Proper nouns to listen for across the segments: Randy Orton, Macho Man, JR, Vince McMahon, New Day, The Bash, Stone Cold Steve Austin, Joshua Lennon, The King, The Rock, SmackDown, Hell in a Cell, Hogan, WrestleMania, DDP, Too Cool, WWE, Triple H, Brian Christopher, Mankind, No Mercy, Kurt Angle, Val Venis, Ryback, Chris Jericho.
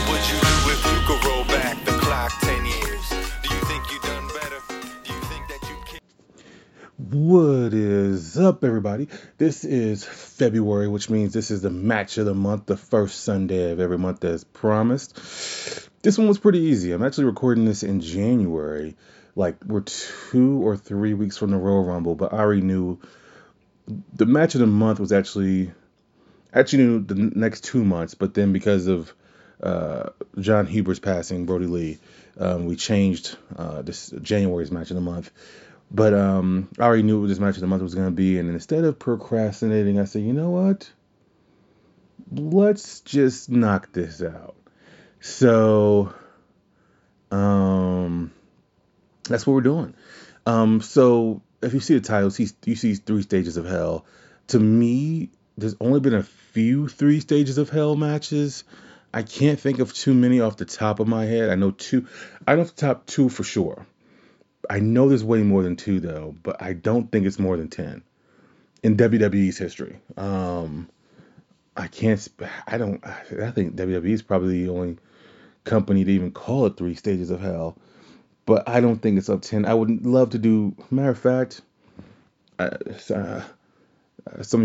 What would you do if you could roll back the clock 10 years? Do you think you've done better? Do you think that you can? What is up, everybody? This is February, which means this is the match of the month, the first Sunday of every month as promised. This one was pretty easy. I'm actually recording this in January. Like, we're 2 or 3 weeks from the Royal Rumble, but I already knew the match of the month was actually the next 2 months, but then because of John Huber's passing, Brody Lee, we changed this January's match of the month. But I already knew what this match of the month was going to be, and instead of procrastinating, I said, you know what? Let's just knock this out. So that's what we're doing. So if you see the titles, you see three stages of hell. To me, there's only been a few three stages of hell matches. I can't think of too many off the top of my head. I know the top two for sure. I know there's way more than two, though, but I don't think it's more than 10 in WWE's history. I think WWE is probably the only company to even call it three stages of hell, but I don't think it's up 10. I would love to do, matter of fact, some of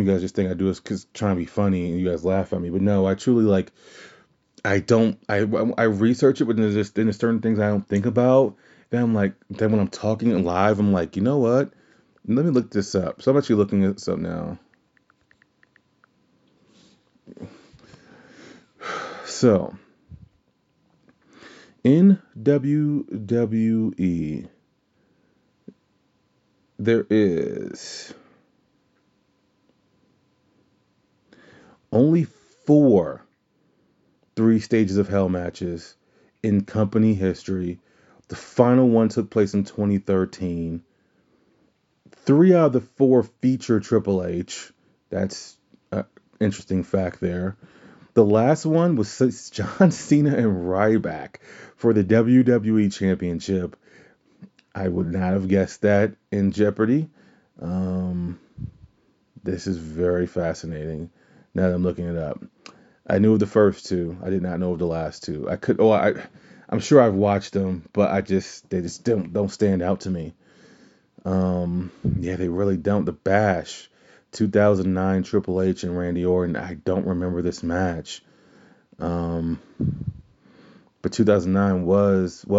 you guys just think I do this because trying to be funny and you guys laugh at me, but no, I truly like... I research it, but then there's certain things I don't think about. Then when I'm talking live, I'm like, you know what? Let me look this up. So I'm actually looking this up now. So, in WWE, there is only 4 three stages of hell matches in company history. The final one took place in 2013. 3 out of the 4 feature Triple H. That's an interesting fact there. The last one was John Cena and Ryback for the WWE Championship. I would not have guessed that in Jeopardy. This is very fascinating now that I'm looking it up. I knew of the first 2. I did not know of the last 2. I'm sure I've watched them, but they just don't stand out to me. Yeah, they really don't. The Bash, 2009, Triple H and Randy Orton. I don't remember this match. But 2009 was, it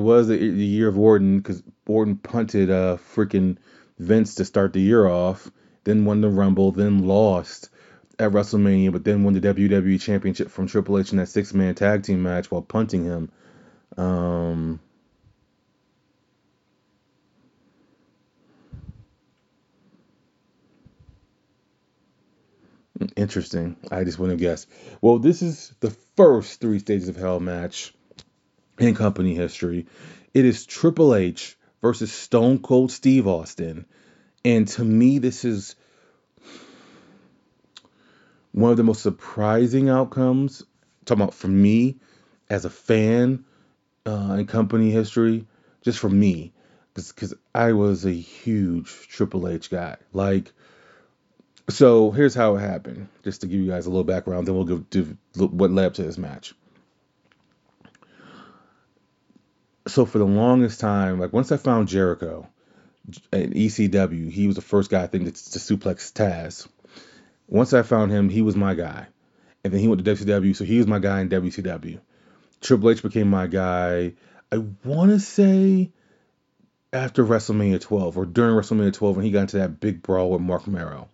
was the year of Orton, because Orton punted freaking Vince to start the year off, then won the Rumble, then lost at WrestleMania, but then won the WWE Championship from Triple H in that 6-man tag team match while punting him. Interesting. I just wouldn't have guessed. Well, this is the first three stages of hell match in company history. It is Triple H versus Stone Cold Steve Austin. And to me, this is one of the most surprising outcomes, talking about for me as a fan in company history, just for me, because I was a huge Triple H guy. Like, so here's how it happened, just to give you guys a little background, then we'll do what led up to this match. So for the longest time, like once I found Jericho in ECW, he was the first guy I think to suplex Taz. Once I found him, he was my guy. And then he went to WCW, so he was my guy in WCW. Triple H became my guy, I want to say, after WrestleMania 12, or during WrestleMania 12, when he got into that big brawl with Marc Mero.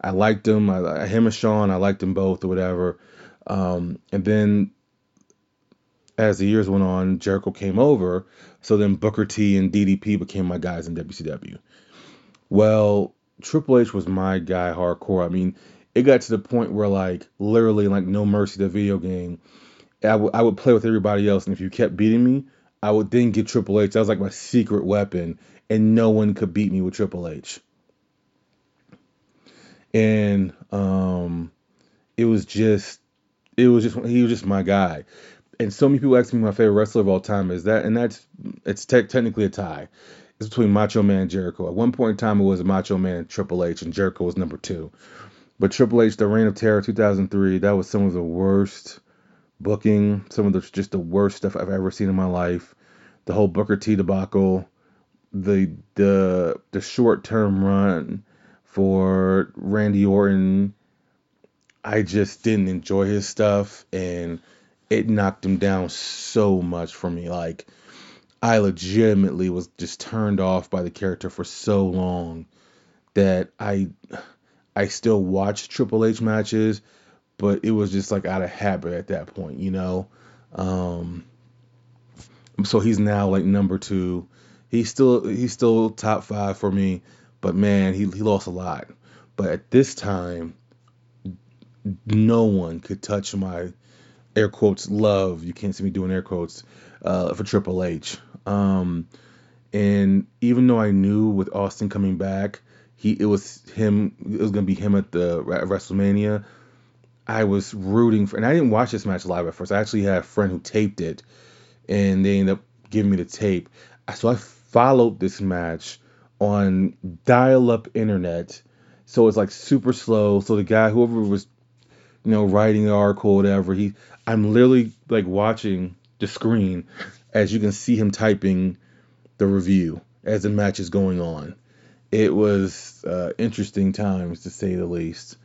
I liked him. Him and Shawn, I liked them both or whatever. And then, as the years went on, Jericho came over. So then Booker T and DDP became my guys in WCW. Well, Triple H was my guy hardcore. I mean, it got to the point where, like, literally, like, No Mercy, the video game, I would play with everybody else, and if you kept beating me, I would then get Triple H. That was, like, my secret weapon, and no one could beat me with Triple H. And he was just my guy. And so many people ask me my favorite wrestler of all time is that, and it's technically a tie. It's between Macho Man and Jericho. At one point in time, it was Macho Man, Triple H, and Jericho was number 2. But Triple H, the Reign of Terror 2003, that was some of the worst booking, some of the just the worst stuff I've ever seen in my life. The whole Booker T debacle, the short-term run for Randy Orton. I just didn't enjoy his stuff, and it knocked him down so much for me. Like, I legitimately was just turned off by the character for so long that I still watched Triple H matches, but it was just like out of habit at that point, you know? So he's now like number 2. He's still top 5 for me, but man, he lost a lot. But at this time, no one could touch my air quotes love. You can't see me doing air quotes for Triple H. And even though I knew with Austin coming back, it was gonna be him at the WrestleMania. I was rooting for, and I didn't watch this match live at first. I actually had a friend who taped it, and they ended up giving me the tape. So I followed this match on dial-up internet. So it's like super slow. So the guy, whoever was, writing the article, whatever, I'm literally like watching the screen as you can see him typing the review as the match is going on. It was interesting times, to say the least.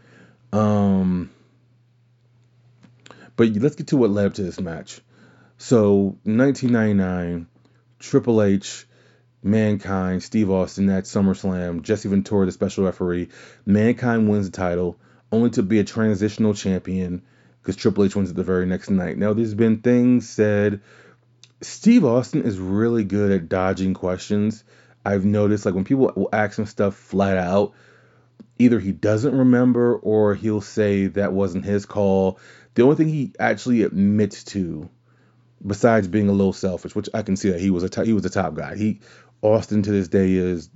But let's get to what led to this match. So, 1999, Triple H, Mankind, Steve Austin at SummerSlam, Jesse Ventura, the special referee. Mankind wins the title, only to be a transitional champion because Triple H wins it the very next night. Now, there's been things said. Steve Austin is really good at dodging questions. I've noticed, like, when people will ask him stuff flat out, either he doesn't remember or he'll say that wasn't his call. The only thing he actually admits to, besides being a little selfish, which I can see that he was a top guy. Austin to this day is,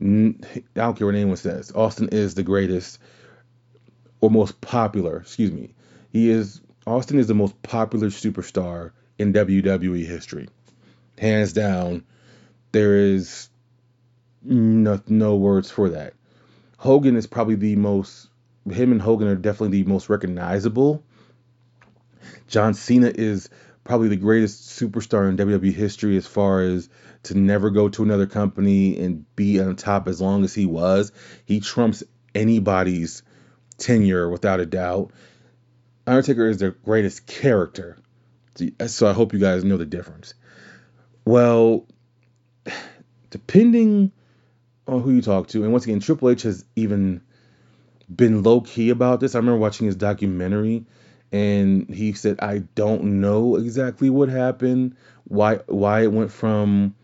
I don't care what anyone says, Austin is the greatest or most popular. Excuse me, Austin is the most popular superstar in WWE history, hands down. There is no words for that. Hogan is probably the most. Him and Hogan are definitely the most recognizable. John Cena is probably the greatest superstar in WWE history as far as to never go to another company and be on top as long as he was. He trumps anybody's tenure without a doubt. Undertaker is their greatest character. So I hope you guys know the difference. Well, depending on who you talk to, and once again, Triple H has even been low-key about this. I remember watching his documentary, and he said, I don't know exactly what happened, why it went from,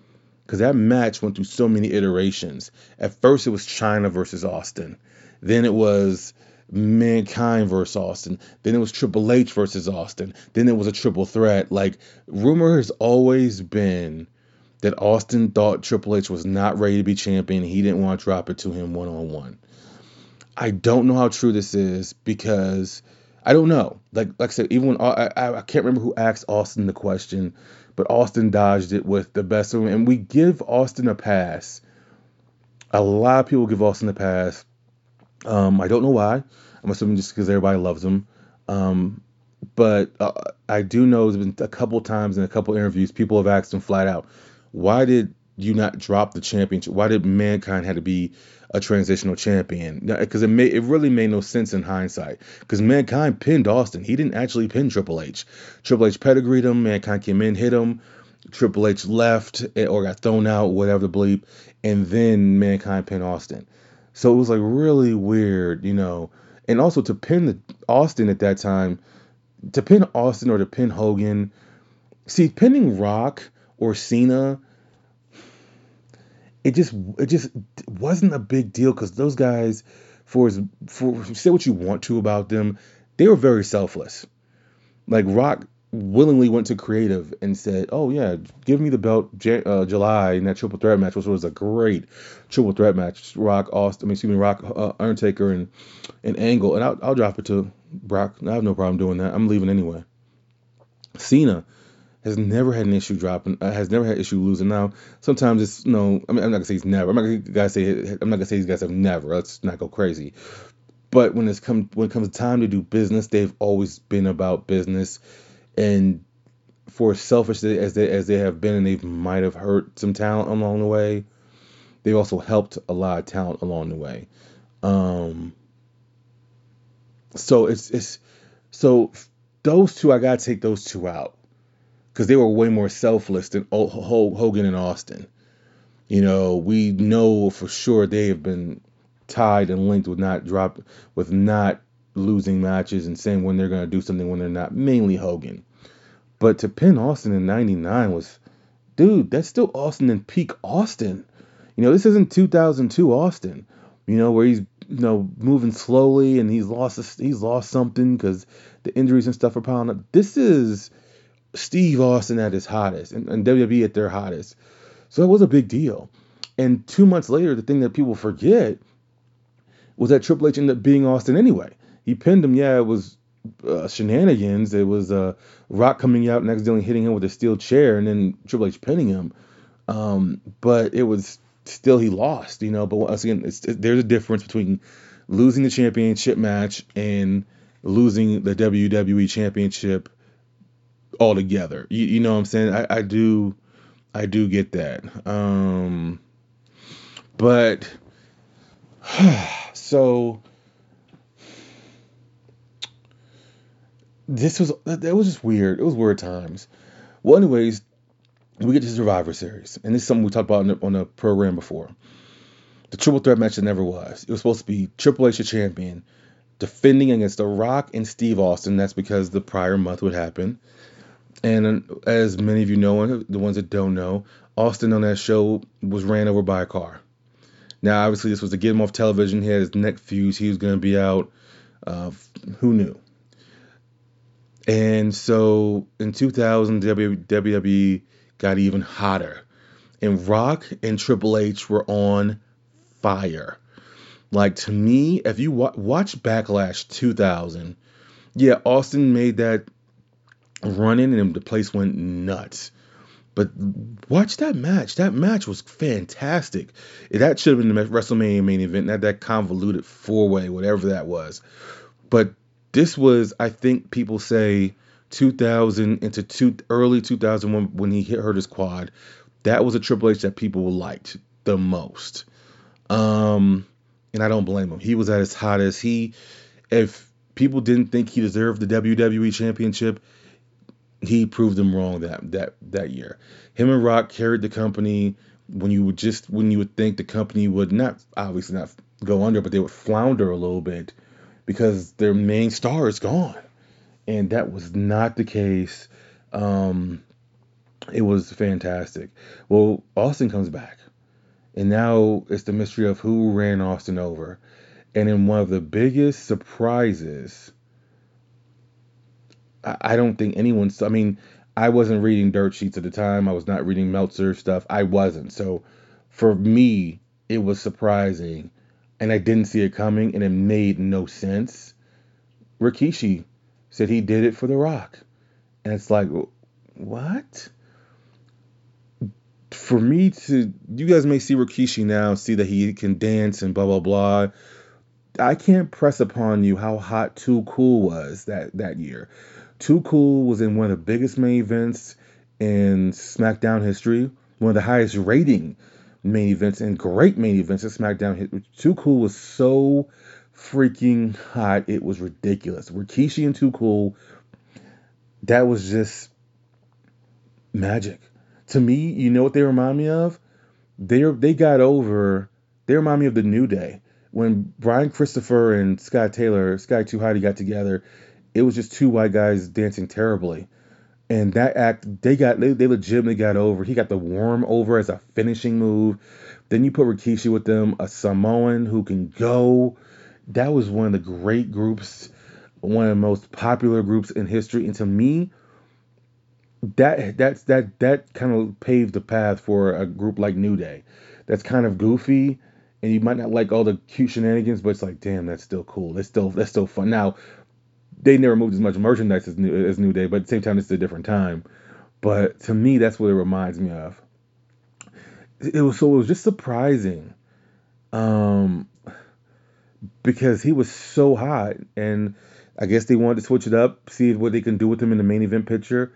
because that match went through so many iterations. At first, it was China versus Austin. Then it was Mankind versus Austin. Then it was Triple H versus Austin. Then it was a triple threat. Like, rumor has always been that Austin thought Triple H was not ready to be champion. He didn't want to drop it to him one-on-one. I don't know how true this is because I don't know. Like I said, even when I can't remember who asked Austin the question, but Austin dodged it with the best of them. And we give Austin a pass. A lot of people give Austin a pass. I don't know why. I'm assuming just because everybody loves him. But I do know there's been a couple times in a couple interviews, people have asked him flat out, why did you not drop the championship? Why did Mankind had to be a transitional champion? Because it really made no sense in hindsight. Because Mankind pinned Austin. He didn't actually pin Triple H. Triple H pedigreed him. Mankind came in, hit him. Triple H left or got thrown out, whatever the bleep. And then Mankind pinned Austin. So it was like really weird, And also to pin Austin at that time, to pin Austin or to pin Hogan. See, pinning Rock or Cena, It just wasn't a big deal because those guys, for say what you want to about them, they were very selfless. Like Rock willingly went to creative and said, "Oh yeah, give me the belt July in that triple threat match," which was a great triple threat match. Rock, Undertaker, and Angle, and I'll drop it to Brock. I have no problem doing that. I'm leaving anyway. Cena has never had issue losing. Now, sometimes it's, I'm not going to say he's never. I'm not going to say these guys have never. Let's not go crazy. But when it comes time to do business, they've always been about business. And for selfish as they have been, and they might have hurt some talent along the way, they've also helped a lot of talent along the way. So those two, I gotta take those two out, because they were way more selfless than Hogan and Austin. You know, we know for sure they have been tied and linked with not losing matches and saying when they're gonna do something when they're not. Mainly Hogan, but to pin Austin in '99 was, dude, that's still Austin in peak Austin. You know, this isn't 2002 Austin. You know, where he's, you know, moving slowly and he's lost something because the injuries and stuff are piling up. This is Steve Austin at his hottest and WWE at their hottest. So it was a big deal. And 2 months later, the thing that people forget was that Triple H ended up being Austin anyway. He pinned him. Yeah, it was shenanigans. It was Rock coming out and accidentally hitting him with a steel chair and then Triple H pinning him. But it was still, he lost, you know. But once again, there's a difference between losing the championship match and losing the WWE championship altogether. You know what I'm saying? I do get that. But so that was just weird. It was weird times. Well, anyways, we get to Survivor Series, and this is something we talked about on the program before. The triple threat match that never was. It was supposed to be Triple H, the champion, defending against The Rock and Steve Austin. That's because the prior month would happen. And as many of you know, and the ones that don't know, Austin on that show was ran over by a car. Now, obviously, this was to get him off television. He had his neck fused. He was going to be out. Who knew? And so in 2000, WWE got even hotter, and Rock and Triple H were on fire. Like, to me, if you watch Backlash 2000, yeah, Austin made that run in and the place went nuts. But watch that match. That match was fantastic. That should have been the WrestleMania main event, not that convoluted four-way, whatever that was. But this was, I think people say, 2000 into early 2001, when he hurt his quad. That was a Triple H that people liked the most, and I don't blame him. He was at his hottest. If people didn't think he deserved the WWE Championship, he proved them wrong that year. Him and Rock carried the company when you would think the company would not go under, but they would flounder a little bit because their main star is gone. And that was not the case. It was fantastic. Well, Austin comes back. And now it's the mystery of who ran Austin over. And in one of the biggest surprises, I don't think anyone's... I mean, I wasn't reading dirt sheets at the time. I was not reading Meltzer stuff. I wasn't. So for me, it was surprising. And I didn't see it coming. And it made no sense. Rikishi said he did it for The Rock. And it's like, what? For me to... You guys may see Rikishi now, see that he can dance and blah, blah, blah. I can't press upon you how hot Too Cool was that year. Too Cool was in one of the biggest main events in SmackDown history. One of the highest rating main events and great main events in SmackDown. Too Cool was so... freaking hot, it was ridiculous. Rikishi and Too Cool, that was just magic. To me, you know what they remind me of? They remind me of the New Day. When Brian Christopher and Scott Taylor, Sky Too Hotty, got together, it was just two white guys dancing terribly. And that act, they legitimately got over. He got the worm over as a finishing move. Then you put Rikishi with them, a Samoan who can go. That was one of the great groups, one of the most popular groups in history. And to me, that kind of paved the path for a group like New Day. That's kind of goofy, and you might not like all the cute shenanigans, but it's like, damn, that's still cool. That's still fun. Now, they never moved as much merchandise as New Day, but at the same time, it's a different time. But to me, that's what it reminds me of. It was just surprising. because he was so hot. And I guess they wanted to switch it up, see what they can do with him in the main event picture.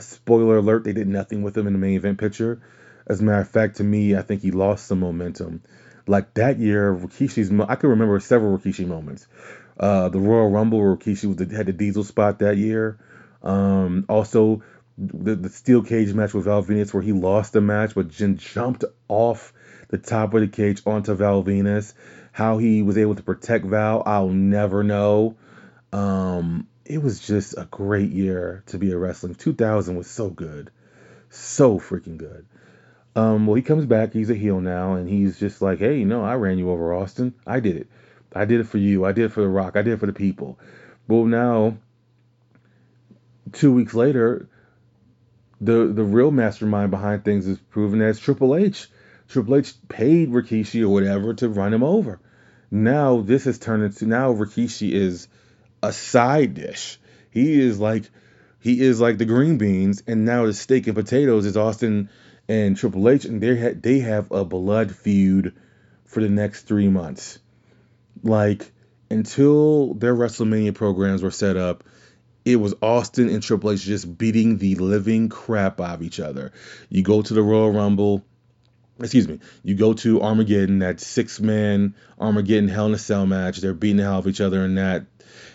Spoiler alert, they did nothing with him in the main event picture. As a matter of fact, to me, I think he lost some momentum. Like that year, I can remember several Rikishi moments. The Royal Rumble, where Rikishi had the diesel spot that year. Also, the steel cage match with Val Venis, where he lost the match, but then jumped off the top of the cage onto Val Venis. How he was able to protect Val, I'll never know. It was just a great year to be a wrestling. 2000 was so good. So freaking good. Well, he comes back. He's a heel now. And he's just like, hey, you know, I ran you over, Austin. I did it. I did it for you. I did it for The Rock. I did it for the people. Well, now, 2 weeks later, the real mastermind behind things is proven as Triple H. Triple H paid Rikishi or whatever to run him over. Now, this has turned into, now Rikishi is a side dish. He is like the green beans, and now the steak and potatoes is Austin and Triple H, and they have a blood feud for the next 3 months. Like, until their WrestleMania programs were set up, it was Austin and Triple H just beating the living crap out of each other. You go to the Royal Rumble, you go to Armageddon, that six-man Armageddon Hell in a Cell match. They're beating the hell out of each other in that.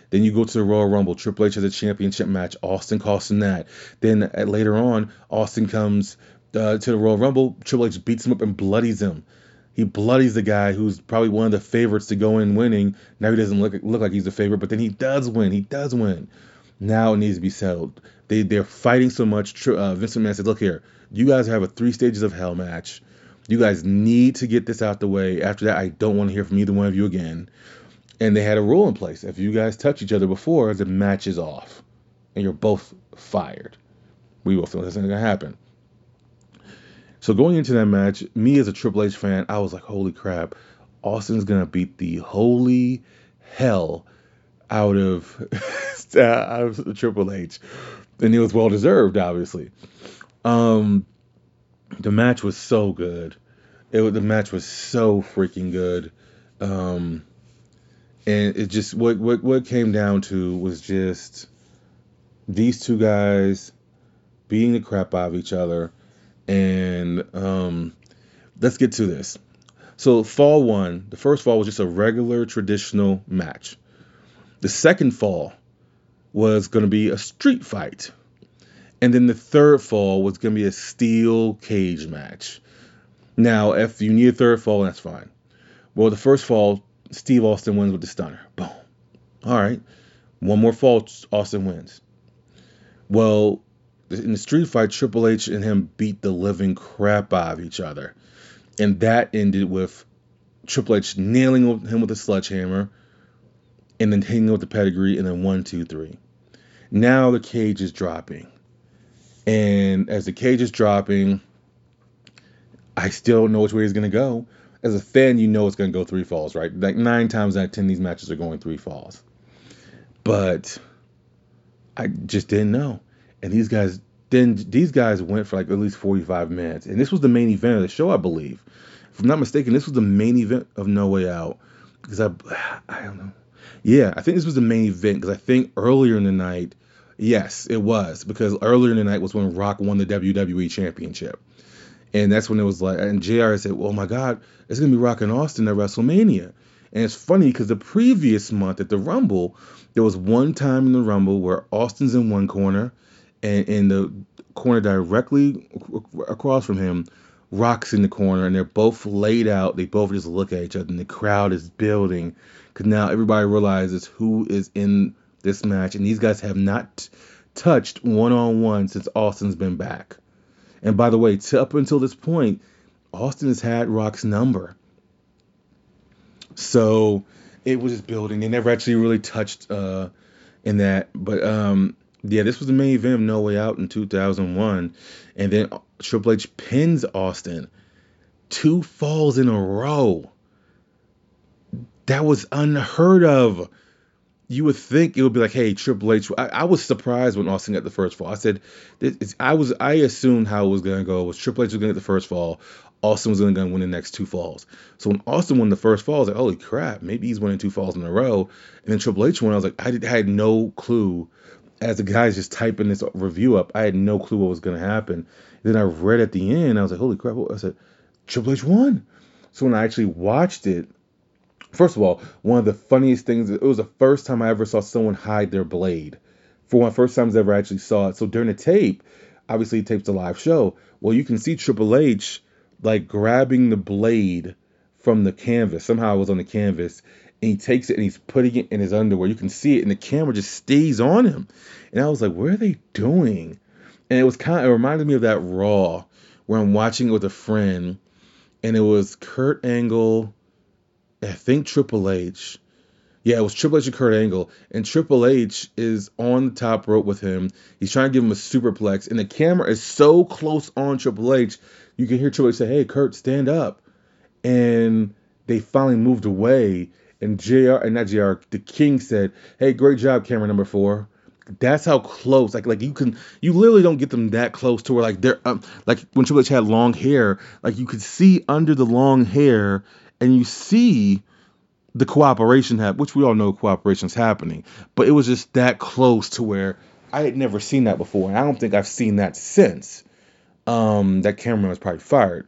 Then you go to the Royal Rumble. Triple H has a championship match. Austin costs him that. Then later on, Austin comes to the Royal Rumble. Triple H beats him up and bloodies him. He bloodies the guy who's probably one of the favorites to go in winning. Now he doesn't look like he's a favorite, but then he does win. He does win. Now it needs to be settled. They're fighting so much. Vince McMahon said, look here, you guys have a three stages of hell match. You guys need to get this out the way. After that, I don't want to hear from either one of you again. And they had a rule in place. If you guys touch each other before, the match is off. And you're both fired. We both feel this isn't going to happen. So going into that match, me as a Triple H fan, I was like, holy crap. Austin's going to beat the holy hell out of, Triple H. And it was well-deserved, obviously. The match was so good. The match was so freaking good. And it just, what came down to was just these two guys beating the crap out of each other. And let's get to this. So fall one, the first fall was just a regular traditional match. The second fall was going to be a street fight. And then the third fall was going to be a steel cage match. Now, if you need a third fall, that's fine. Well, the first fall, Steve Austin wins with the stunner. Boom. All right. One more fall, Austin wins. Well, in the street fight, Triple H and him beat the living crap out of each other. And that ended with Triple H nailing him with a sledgehammer and then hitting him with the pedigree, and then 1, 2, 3. Now the cage is dropping. And as the cage is dropping, I still don't know which way it's going to go. As a fan, you know it's going to go three falls, right? Like 9 times out of 10, these matches are going three falls. But I just didn't know. And these guys went for like at least 45 minutes. And this was the main event of the show, I believe. If I'm not mistaken, this was the main event of No Way Out. Because I don't know. Yeah, I think this was the main event. Because I think earlier in the night, yes, it was. Because earlier in the night was when Rock won the WWE Championship. And that's when it was like, and JR said, well, oh my God, it's going to be Rock and Austin at WrestleMania. And it's funny because the previous month at the Rumble, there was one time in the Rumble where Austin's in one corner, and in the corner directly across from him, Rock's in the corner, and they're both laid out. They both just look at each other, and the crowd is building because now everybody realizes who is in this match. And these guys have not touched one-on-one since Austin's been back. And by the way, up until this point, Austin has had Rock's number. So it was just building. They never actually really touched in that. But yeah, this was the main event of No Way Out in 2001. And then Triple H pins Austin 2 falls in a row. That was unheard of. You would think it would be like, hey, Triple H. I was surprised when Austin got the first fall. I assumed how it was going to go was Triple H was going to get the first fall. Austin was going to win the next two falls. So when Austin won the first fall, I was like, holy crap, maybe he's winning two falls in a row. And then Triple H won. I was like, I had no clue. As the guy's just typing this review up, I had no clue what was going to happen. Then I read at the end, I was like, holy crap. I said, Triple H won. So when I actually watched it, first of all, one of the funniest things, it was the first time I ever saw someone hide their blade. For one of the first times I ever actually saw it. So during the tape, obviously he tapes a live show. Well, you can see Triple H like grabbing the blade from the canvas. Somehow it was on the canvas. And he takes it and he's putting it in his underwear. You can see it and the camera just stays on him. And I was like, what are they doing? And it was kind of, it reminded me of that Raw where I'm watching it with a friend. And it was Kurt Angle, I think Triple H. Yeah, it was Triple H and Kurt Angle. And Triple H is on the top rope with him. He's trying to give him a superplex. And the camera is so close on Triple H, you can hear Triple H say, hey, Kurt, stand up. And they finally moved away. And the King said, hey, great job, camera number 4. That's how close, like you literally don't get them that close to where like they're, like when Triple H had long hair, like you could see under the long hair and you see the cooperation happen, which we all know cooperation's happening, but it was just that close to where I had never seen that before. And I don't think I've seen that since. That cameraman was probably fired.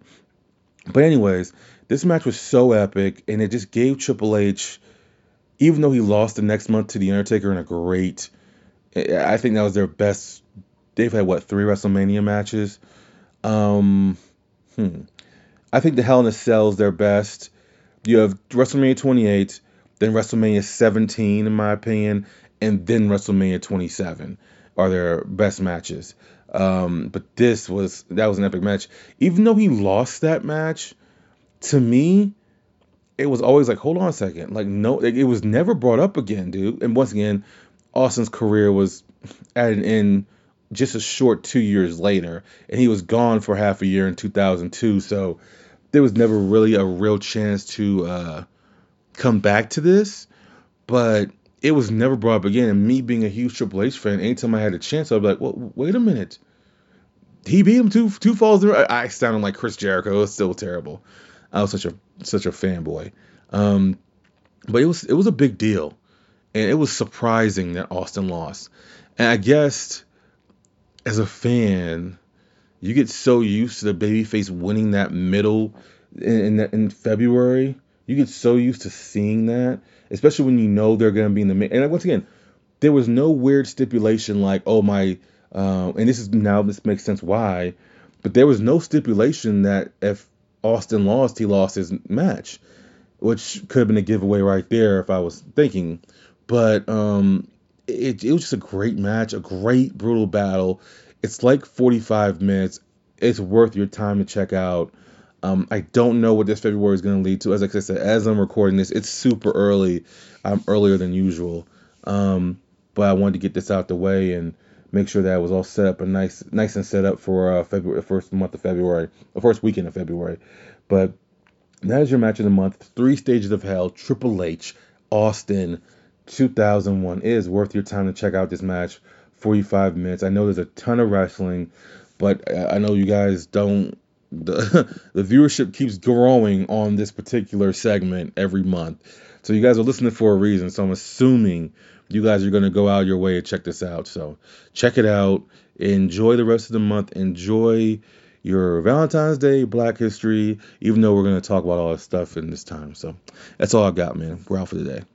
But anyways, this match was so epic and it just gave Triple H, even though he lost the next month to The Undertaker in a great, I think that was their best. They've had, 3 WrestleMania matches? I think the Hell in a Cell is their best. You have WrestleMania 28, then WrestleMania 17, in my opinion, and then WrestleMania 27 are their best matches. But that was an epic match. Even though he lost that match, to me, it was always like, hold on a second. It was never brought up again, dude. And once again, Austin's career was at an end just a short 2 years later, and he was gone for half a year in 2002, so there was never really a real chance to come back to this, but it was never brought up again, and me being a huge Triple H fan, anytime I had a chance, I'd be like, well, wait a minute. He beat him two falls in a row. I sounded like Chris Jericho. It was still terrible. I was such a fanboy. But it was a big deal. And it was surprising that Austin lost. And I guess, as a fan, you get so used to the babyface winning that middle in February. You get so used to seeing that, especially when you know they're going to be in the main. And once again, there was no weird stipulation like, oh, my, and this makes sense why, but there was no stipulation that if Austin lost, he lost his match, which could have been a giveaway right there if I was thinking. But it was just a great match, a great brutal battle. It's like 45 minutes. It's worth your time to check out. I don't know what this February is going to lead to. As I said, as I'm recording this, it's super early. I'm earlier than usual. But I wanted to get this out the way and make sure that it was all set up and nice and set up for February, the first month of February, the first weekend of February. But that is your match of the month. 3 Stages of Hell, Triple H, Austin, 2001. It is worth your time to check out this match. 45 minutes. I know there's a ton of wrestling, but I know you guys don't. The viewership keeps growing on this particular segment every month, so you guys are listening for a reason. So I'm assuming you guys are going to go out of your way to check this out. So check it out. Enjoy the rest of the month. Enjoy your Valentine's Day, Black History. Even though we're going to talk about all this stuff in this time. So that's all I got, man. We're out for the day.